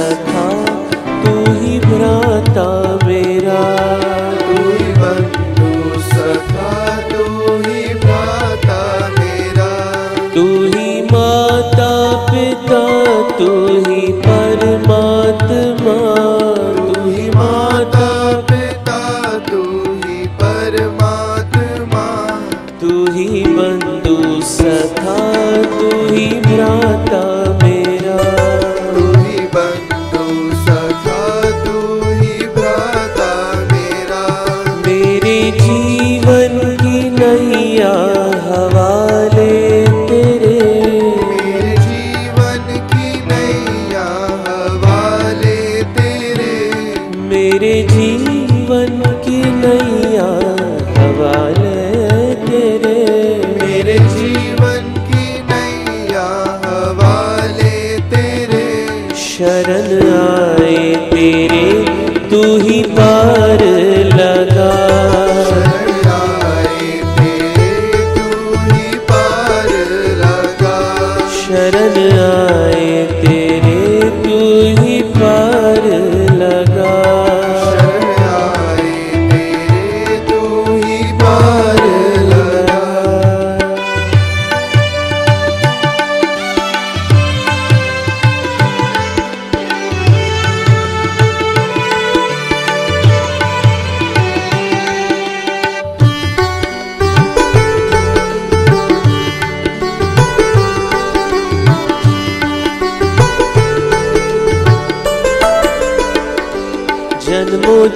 सखा तू ही भ्राता मेरा, तू ही बंधु सखा तू ही भ्राता मेरा, तू ही माता पिता तू ही परमात्मा, तू ही माता पिता तू ही परमात्मा, तू ही बंधु सखा तू ही भ्राता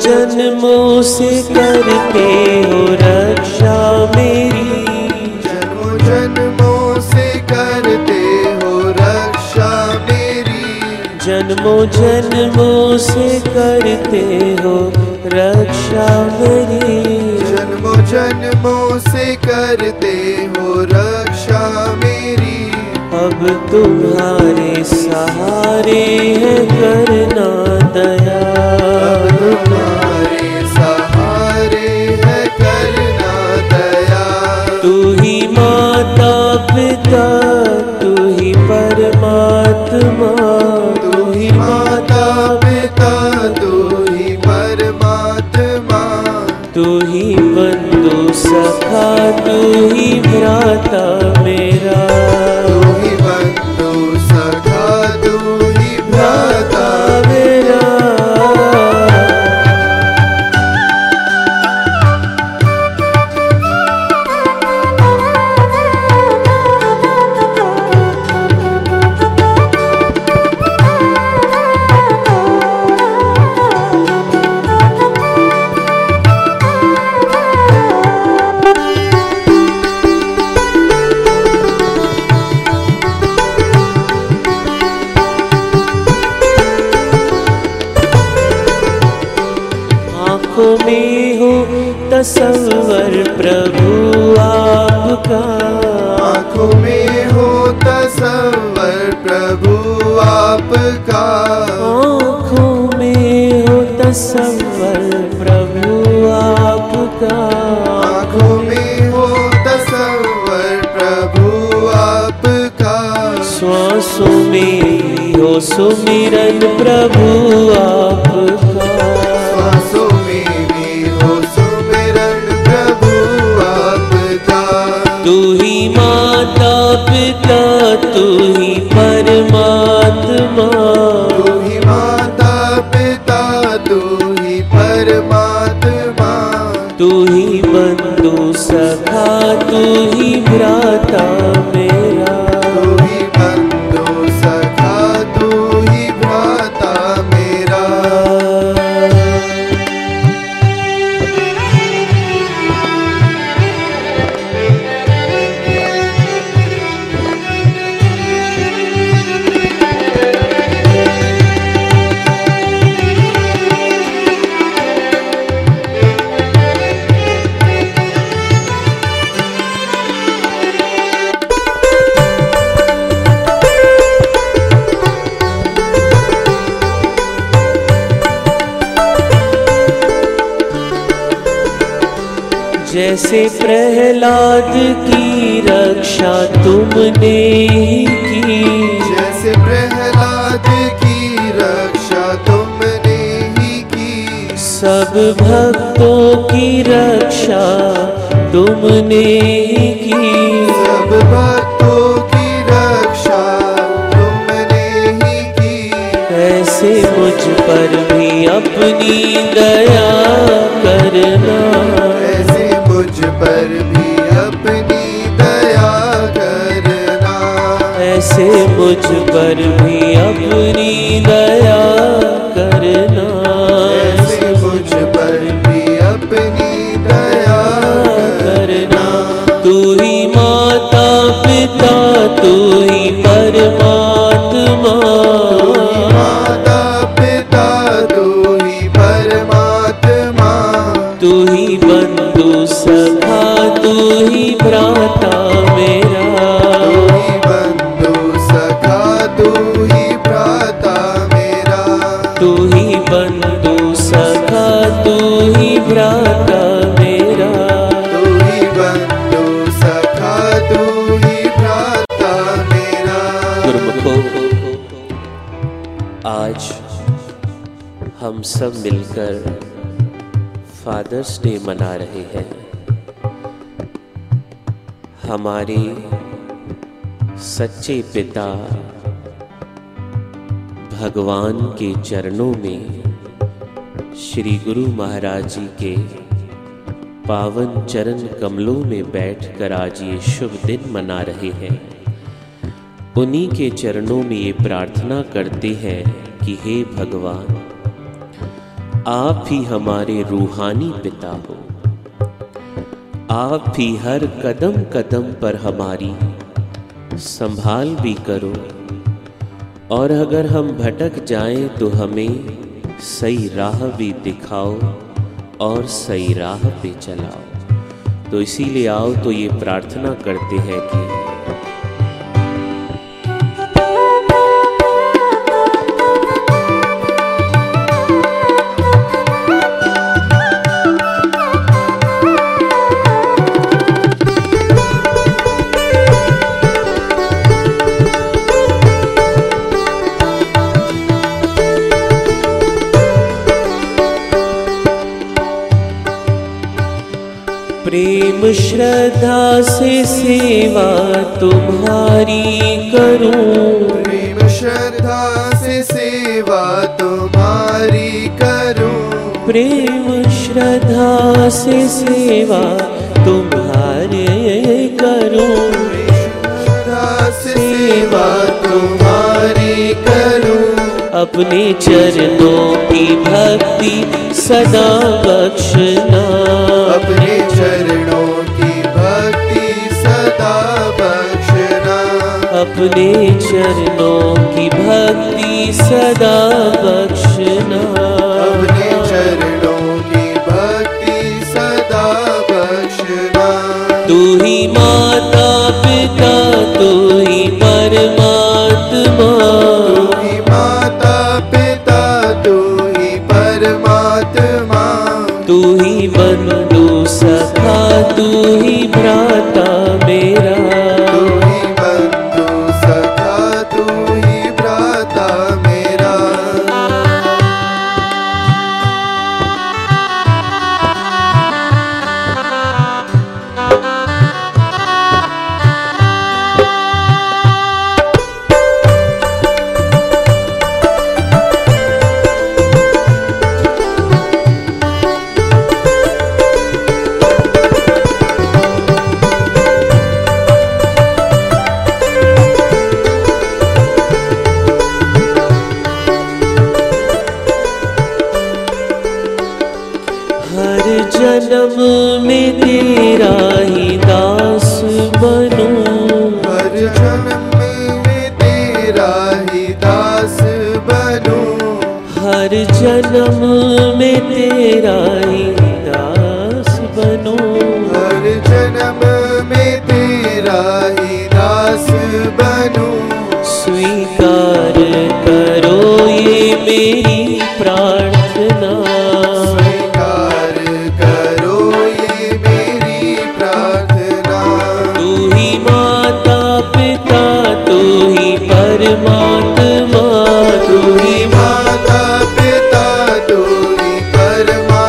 जन्मों से करते हो रक्षा मेरी, जन्मों जन्मों से करते हो रक्षा मेरी, जन्मों जन्मों से करते हो रक्षा मेरी, जन्मों जन्मों से करते हो रक्षा मेरी, अब तुम्हारे सहारे है करना दया, तुम्हारे सहारे है करना दया, तू ही माता पिता तू ही परमात्मा, तू ही माता पिता तू ही परमात्मा, तू ही बंधु सखा तू ही भ्राता मेरा, तू ही बंधु सखा तू ही भ्राता मेरा। तसव्वुर प्रभु आपका, आँखों में हो तसव्वुर प्रभु आपका, आँखों में हो तसव्वुर प्रभु आपका, आँखों में हो तसव्वुर प्रभु आपका, श्वासों में हो सुमिरन प्रभु आपका, श्वासों में तू ही माता पिता तू ही परमात्मा, तू ही माता पिता तू ही परमात्मा, तू ही बंधु सखा तू ही भ्राता मेरा, तू ही बंधु सखा तू ही भ्राता मेरा। जैसे प्रहलाद की रक्षा तुमने ही की, जैसे प्रहलाद की रक्षा सब भक्तों की रक्षा तुमने ही की, सब भक्तों की रक्षा तुमने ही की। कैसे मुझ पर भी अपनी दया करना, कैसे मुझ पर भी अपनी दया करना, ऐसे मुझ पर भी अपनी दया करना, मुझ पर भी अपनी दया करना। तू ही माता पिता, तू ही परमात्मा, माता पिता तू ही परमात्मा, तू ही बंधु सखा, तू ही भ्राता मेरा, तू ही बंधु सखा, तू ही भ्राता मेरा, तू ही बंधु सखा, तू ही भ्राता मेरा, तू ही बंधु सखा, तू ही भ्राता मेरा। गुरुमुखों, आज हम सब मिलकर फादर्स डे मना रहे हैं। हमारे सच्चे पिता भगवान के चरणों में, श्री गुरु महाराज जी के पावन चरण कमलों में बैठकर आज ये शुभ दिन मना रहे हैं। उन्हीं के चरणों में ये प्रार्थना करते हैं कि हे भगवान, आप ही हमारे रूहानी पिता हो, आप ही हर कदम कदम पर हमारी संभाल भी करो, और अगर हम भटक जाएं तो हमें सही राह भी दिखाओ और सही राह पे चलाओ। तो इसीलिए आओ तो ये प्रार्थना करते हैं कि प्रेम श्रद्धा से सेवा तुम्हारी करूं, प्रेम श्रद्धा से सेवा तुम्हारी करूं, प्रेम श्रद्धा से सेवा तुम्हारी करूं, श्रद्धा से सेवा तुम्हारी करूं। अपने चरणों की भक्ति सदा बख्शना, अपने चरणों की भक्ति सदा बख्शना, अपने चरणों की भक्ति सदा बख्शना, अपने चरणों की भक्ति सदा बख्शना। तू ही माता पिता, तू ही परमात्मा, तू ही माता पिता, तू ही परमात्मा, तू ही बंधु सखा, तू ही भ्राता मेरा, तू ही बंधु सखा, तू ही भ्राता मेरा। जन्म में तेरा ही दास बनूं, हर जन्म में तेरा ही दास बनूं, हर जन्म में तेरा ही दास बनूं, हर जन्म में तेरा ही दास बनूं। स्वीकार करो ये मेरी प्रार्थना, परमात्मा, तू ही माता पिता, तू ही परमा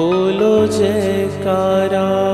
बोलो जयकारा।